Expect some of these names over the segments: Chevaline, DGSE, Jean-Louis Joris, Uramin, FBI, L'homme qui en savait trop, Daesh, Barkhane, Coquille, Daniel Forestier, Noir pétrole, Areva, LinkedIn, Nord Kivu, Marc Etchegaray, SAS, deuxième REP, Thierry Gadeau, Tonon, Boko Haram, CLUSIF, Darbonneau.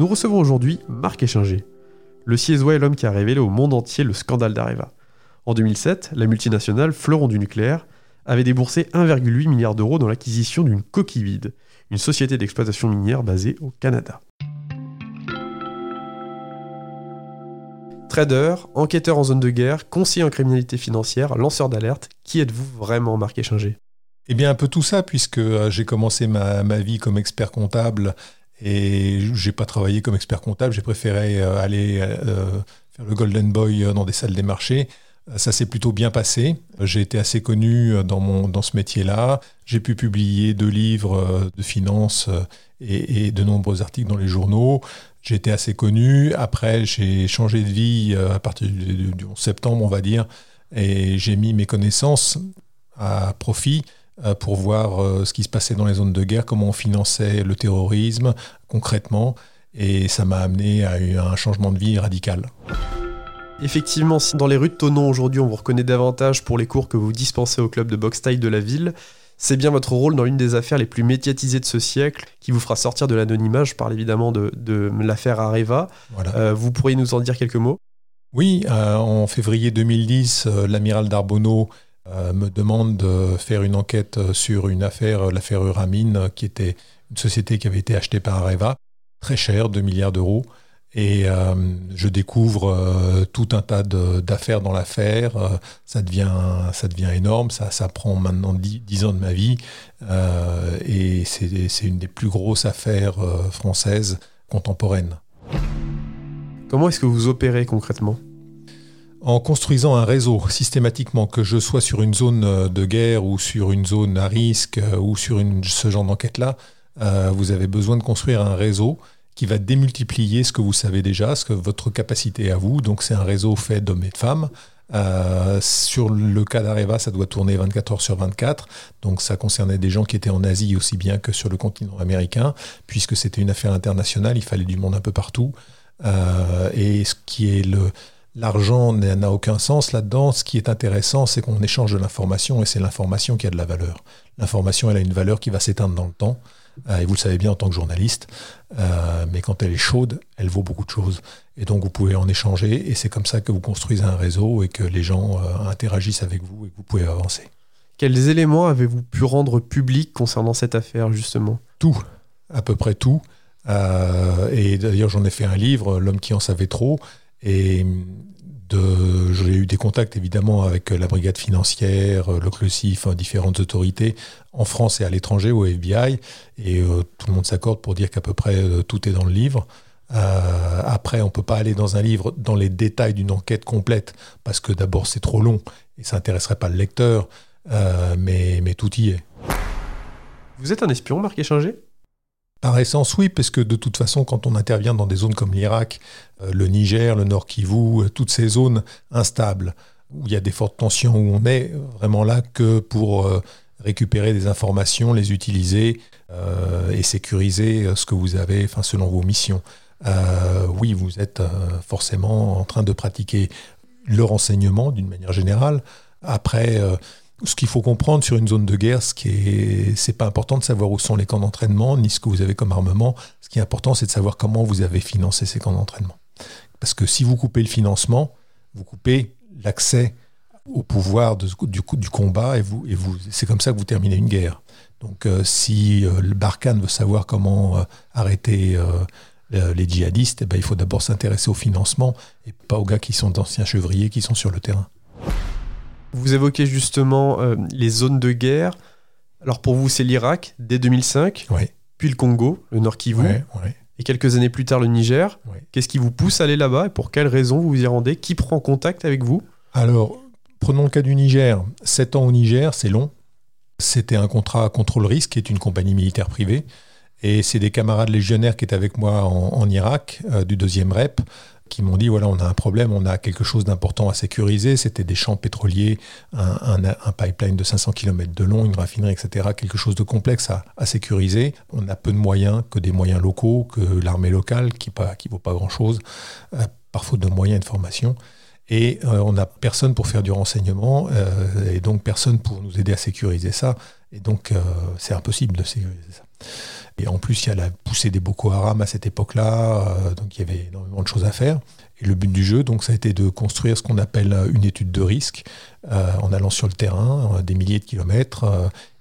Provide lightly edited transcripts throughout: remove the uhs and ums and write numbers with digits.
Nous recevons aujourd'hui Marc Etchegaray, le Ciesois et l'homme qui a révélé au monde entier le scandale d'Areva. En 2007, la multinationale Fleuron du nucléaire avait déboursé 1,8 milliard d'euros dans l'acquisition d'une coquille vide, une société d'exploitation minière basée au Canada. Trader, enquêteur en zone de guerre, conseiller en criminalité financière, lanceur d'alerte, qui êtes-vous vraiment, Marc Etchegaray ? Eh bien, un peu tout ça, puisque j'ai commencé ma vie comme expert comptable et j'ai pas travaillé comme expert comptable, j'ai préféré aller faire le Golden Boy dans des salles des marchés. Ça s'est plutôt bien passé. J'ai été assez connu dans ce métier-là. J'ai pu publier 2 livres de finances et de nombreux articles dans les journaux. J'ai été assez connu. Après, j'ai changé de vie à partir du 11 septembre, on va dire, et j'ai mis mes connaissances à profit pour voir ce qui se passait dans les zones de guerre, comment on finançait le terrorisme concrètement. Et ça m'a amené à un changement de vie radical. Effectivement, si dans les rues de Tonon aujourd'hui on vous reconnaît davantage pour les cours que vous dispensez au club de boxe taille de la ville, c'est bien votre rôle dans l'une des affaires les plus médiatisées de ce siècle qui vous fera sortir de l'anonymat. Je parle évidemment de l'affaire Areva. Voilà. Vous pourriez nous en dire quelques mots ? Oui, en février 2010, l'amiral Darbonneau me demande de faire une enquête sur une affaire, l'affaire Uramin, qui était une société qui avait été achetée par Areva, très chère, 2 milliards d'euros. Et je découvre tout un tas d'affaires dans l'affaire. Ça devient énorme. Ça prend maintenant 10 ans de ma vie. Et c'est une des plus grosses affaires françaises contemporaines. Comment est-ce que vous opérez concrètement ? En construisant un réseau systématiquement, que je sois sur une zone de guerre ou sur une zone à risque ou sur ce genre d'enquête-là, vous avez besoin de construire un réseau qui va démultiplier ce que vous savez déjà, ce que votre capacité à vous. Donc c'est un réseau fait d'hommes et de femmes. Sur le cas d'Areva, ça doit tourner 24 heures sur 24. Donc ça concernait des gens qui étaient en Asie aussi bien que sur le continent américain. Puisque c'était une affaire internationale, il fallait du monde un peu partout. Et ce qui est l'argent n'a aucun sens là-dedans. Ce qui est intéressant, c'est qu'on échange de l'information et c'est l'information qui a de la valeur. L'information, elle a une valeur qui va s'éteindre dans le temps. Et vous le savez bien en tant que journaliste, mais quand elle est chaude, elle vaut beaucoup de choses. Et donc vous pouvez en échanger, et c'est comme ça que vous construisez un réseau et que les gens interagissent avec vous et que vous pouvez avancer. Quels éléments avez-vous pu rendre publics concernant cette affaire, justement ? Tout, à peu près tout. Et d'ailleurs, j'en ai fait un livre, « L'homme qui en savait trop ». Et j'ai eu des contacts évidemment avec la brigade financière, le CLUSIF, différentes autorités en France et à l'étranger, au FBI, et tout le monde s'accorde pour dire qu'à peu près tout est dans le livre. Après, on ne peut pas aller dans un livre dans les détails d'une enquête complète, parce que d'abord c'est trop long et ça n'intéresserait pas le lecteur, mais tout y est. Vous êtes un espion, Marc Etchegaray ? Par essence, oui, parce que de toute façon, quand on intervient dans des zones comme l'Irak, le Niger, le Nord Kivu, toutes ces zones instables, où il y a des fortes tensions, où on n'est vraiment là que pour récupérer des informations, les utiliser et sécuriser ce que vous avez, enfin, selon vos missions. Oui, vous êtes forcément en train de pratiquer le renseignement d'une manière générale. Après... ce qu'il faut comprendre sur une zone de guerre, c'est pas important de savoir où sont les camps d'entraînement, ni ce que vous avez comme armement. Ce qui est important, c'est de savoir comment vous avez financé ces camps d'entraînement. Parce que si vous coupez le financement, vous coupez l'accès au pouvoir du combat, et c'est comme ça que vous terminez une guerre. Donc si le Barkhane veut savoir comment arrêter les djihadistes, il faut d'abord s'intéresser au financement, et pas aux gars qui sont d'anciens chevriers, qui sont sur le terrain. Vous évoquez justement les zones de guerre. Alors pour vous, c'est l'Irak dès 2005, oui. Puis le Congo, le Nord Kivu, oui. Et quelques années plus tard le Niger. Oui. Qu'est-ce qui vous pousse à aller là-bas et pour quelles raisons vous vous y rendez ? Qui prend contact avec vous ? Alors, prenons le cas du Niger. 7 ans au Niger, c'est long. C'était un contrat à Contrôle Risque, qui est une compagnie militaire privée. Et c'est des camarades légionnaires qui étaient avec moi en Irak, du deuxième REP, qui m'ont dit, voilà, on a un problème, on a quelque chose d'important à sécuriser. C'était des champs pétroliers, un pipeline de 500 km de long, une raffinerie, etc. Quelque chose de complexe à sécuriser. On a peu de moyens, que des moyens locaux, que l'armée locale, qui vaut pas grand-chose, par faute de moyens et de formation. Et on n'a personne pour faire du renseignement, et donc personne pour nous aider à sécuriser ça. Et donc, c'est impossible de sécuriser ça. Et en plus, il y a la poussée des Boko Haram à cette époque-là, donc il y avait énormément de choses à faire. Et le but du jeu, donc, ça a été de construire ce qu'on appelle une étude de risque en allant sur le terrain, des milliers de kilomètres.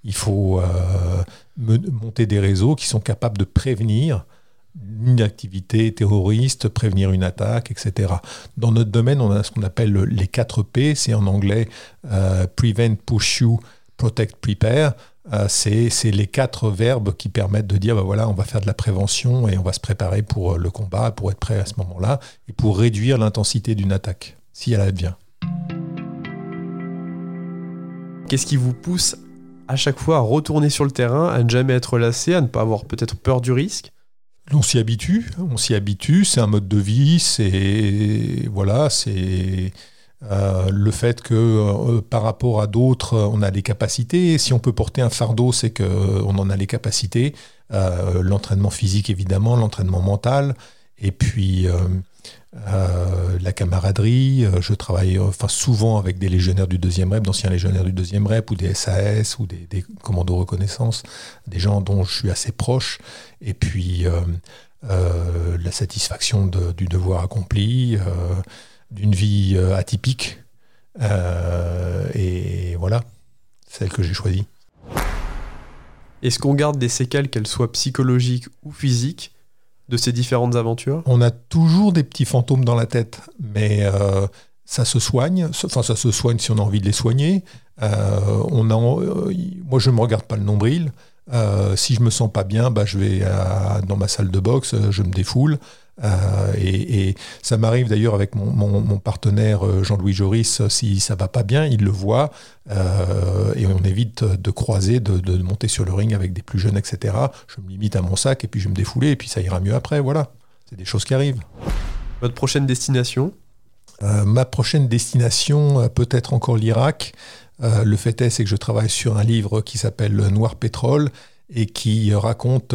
Il faut monter des réseaux qui sont capables de prévenir une activité terroriste, prévenir une attaque, etc. Dans notre domaine, on a ce qu'on appelle les 4 P, c'est en anglais « prevent, pursue, protect, prepare ». C'est les 4 verbes qui permettent de dire, voilà, on va faire de la prévention et on va se préparer pour le combat, pour être prêt à ce moment-là et pour réduire l'intensité d'une attaque, si elle advient. Qu'est-ce qui vous pousse à chaque fois à retourner sur le terrain, à ne jamais être lassé, à ne pas avoir peut-être peur du risque ? On s'y habitue, c'est un mode de vie, c'est... le fait que par rapport à d'autres, on a des capacités. Si on peut porter un fardeau, c'est qu'on en a les capacités. L'entraînement physique, évidemment, l'entraînement mental. Et puis, la camaraderie. Je travaille souvent avec des légionnaires du 2e REP, d'anciens légionnaires du 2e REP, ou des SAS, ou des commandos reconnaissance, des gens dont je suis assez proche. Et puis, la satisfaction du devoir accompli, d'une vie atypique, et voilà, celle que j'ai choisie. Est-ce qu'on garde des séquelles, qu'elles soient psychologiques ou physiques, de ces différentes aventures ? On a toujours des petits fantômes dans la tête, mais ça se soigne, si on a envie de les soigner. Moi, je ne me regarde pas le nombril. Si je ne me sens pas bien, je vais dans ma salle de boxe, je me défoule. Et ça m'arrive d'ailleurs avec mon partenaire Jean-Louis Joris, si ça va pas bien, il le voit, et on évite de croiser, de monter sur le ring avec des plus jeunes, etc. Je me limite à mon sac et puis je vais me défouler et puis ça ira mieux après, voilà. C'est des choses qui arrivent. Votre prochaine destination ? Ma prochaine destination, peut-être encore l'Irak. Le fait est, c'est que je travaille sur un livre qui s'appelle « Noir pétrole » et qui raconte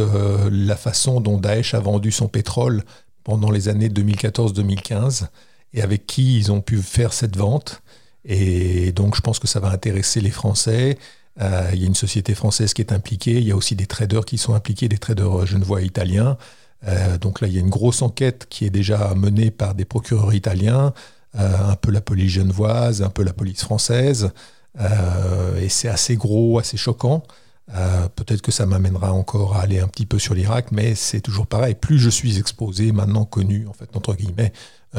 la façon dont Daesh a vendu son pétrole pendant les années 2014-2015, et avec qui ils ont pu faire cette vente. Et donc, je pense que ça va intéresser les Français. Il y a une société française qui est impliquée. Il y a aussi des traders qui sont impliqués, des traders genevois italiens. Donc là, il y a une grosse enquête qui est déjà menée par des procureurs italiens, un peu la police genevoise, un peu la police française. Et c'est assez gros, assez choquant. Peut-être que ça m'amènera encore à aller un petit peu sur l'Irak, mais c'est toujours pareil. Plus je suis exposé, maintenant connu, en fait, entre guillemets,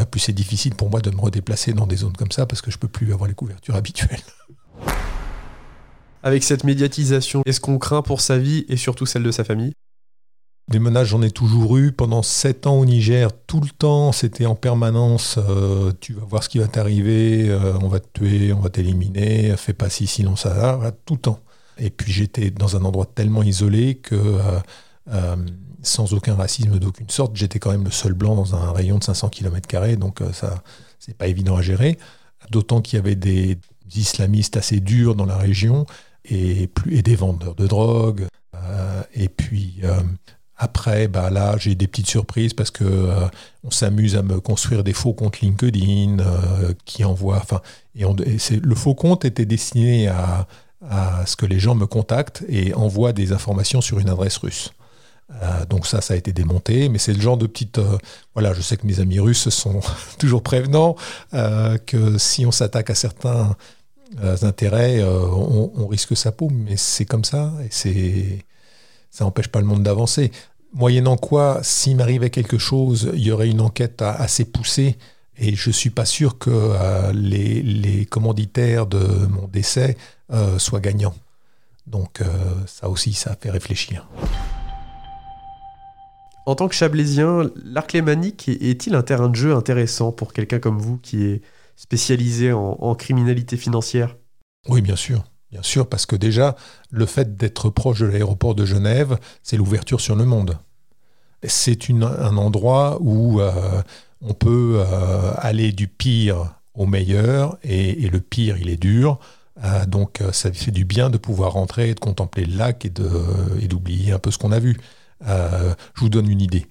plus c'est difficile pour moi de me redéplacer dans des zones comme ça parce que je ne peux plus avoir les couvertures habituelles. Avec cette médiatisation, est-ce qu'on craint pour sa vie et surtout celle de sa famille ? Des menaces, j'en ai toujours eu. Pendant 7 ans au Niger, tout le temps, c'était en permanence « tu vas voir ce qui va t'arriver, on va te tuer, on va t'éliminer, fais pas ci, sinon ça, là voilà, », tout le temps. Et puis j'étais dans un endroit tellement isolé que, sans aucun racisme d'aucune sorte, j'étais quand même le seul blanc dans un rayon de 500 km², donc ça, c'est pas évident à gérer. D'autant qu'il y avait des islamistes assez durs dans la région et des vendeurs de drogue. Et puis après, là, j'ai des petites surprises parce que on s'amuse à me construire des faux comptes LinkedIn qui envoient. Le faux compte était destiné à ce que les gens me contactent et envoient des informations sur une adresse russe. Donc ça a été démonté, mais c'est le genre de petite... je sais que mes amis russes sont toujours prévenants, que si on s'attaque à certains intérêts, on risque sa peau, mais c'est comme ça, et ça n'empêche pas le monde d'avancer. Moyennant quoi, s'il m'arrivait quelque chose, il y aurait une enquête assez poussée, et je ne suis pas sûr que les commanditaires de mon décès soient gagnants. Donc ça aussi, ça fait réfléchir. En tant que Chablaisien, l'arc lémanique est-il un terrain de jeu intéressant pour quelqu'un comme vous qui est spécialisé en criminalité financière ? Oui, bien sûr. Bien sûr, parce que déjà, le fait d'être proche de l'aéroport de Genève, c'est l'ouverture sur le monde. C'est un endroit où... on peut aller du pire au meilleur, et le pire, il est dur. Donc, ça fait du bien de pouvoir rentrer, de contempler le lac et d'oublier un peu ce qu'on a vu. Je vous donne une idée,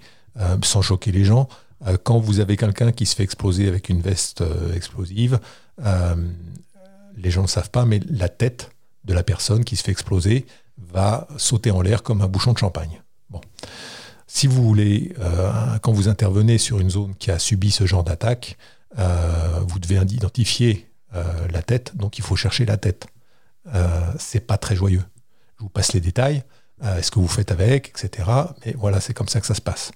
sans choquer les gens. Quand vous avez quelqu'un qui se fait exploser avec une veste explosive, les gens ne le savent pas, mais la tête de la personne qui se fait exploser va sauter en l'air comme un bouchon de champagne. Bon. si vous voulez, quand vous intervenez sur une zone qui a subi ce genre d'attaque, vous devez identifier la tête, donc il faut chercher la tête. C'est pas très joyeux. Je vous passe les détails, est-ce que vous faites avec, etc. Mais voilà, c'est comme ça que ça se passe.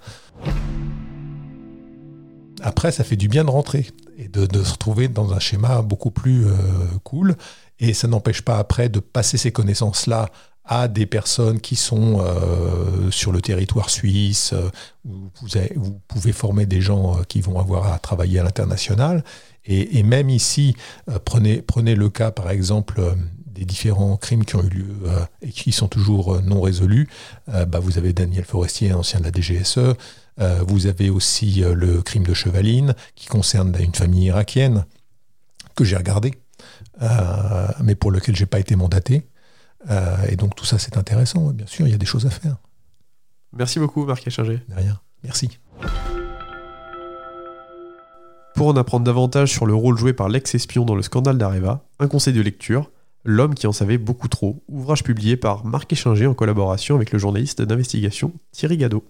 Après, ça fait du bien de rentrer et de se retrouver dans un schéma beaucoup plus cool. Et ça n'empêche pas après de passer ces connaissances-là à des personnes qui sont sur le territoire suisse. Vous pouvez former des gens qui vont avoir à travailler à l'international. Et même ici, prenez le cas, par exemple, des différents crimes qui ont eu lieu et qui sont toujours non résolus. Vous avez Daniel Forestier, ancien de la DGSE. Vous avez aussi le crime de Chevaline, qui concerne une famille irakienne, que j'ai regardé, mais pour lequel je n'ai pas été mandaté. Et donc tout ça, c'est intéressant. Bien sûr, il y a des choses à faire. Merci beaucoup, Marc Etchegaray. De rien. Merci. Pour en apprendre davantage sur le rôle joué par l'ex-espion dans le scandale d'Areva, un conseil de lecture, L'homme qui en savait beaucoup trop, ouvrage publié par Marc Etchegaray en collaboration avec le journaliste d'investigation Thierry Gadeau.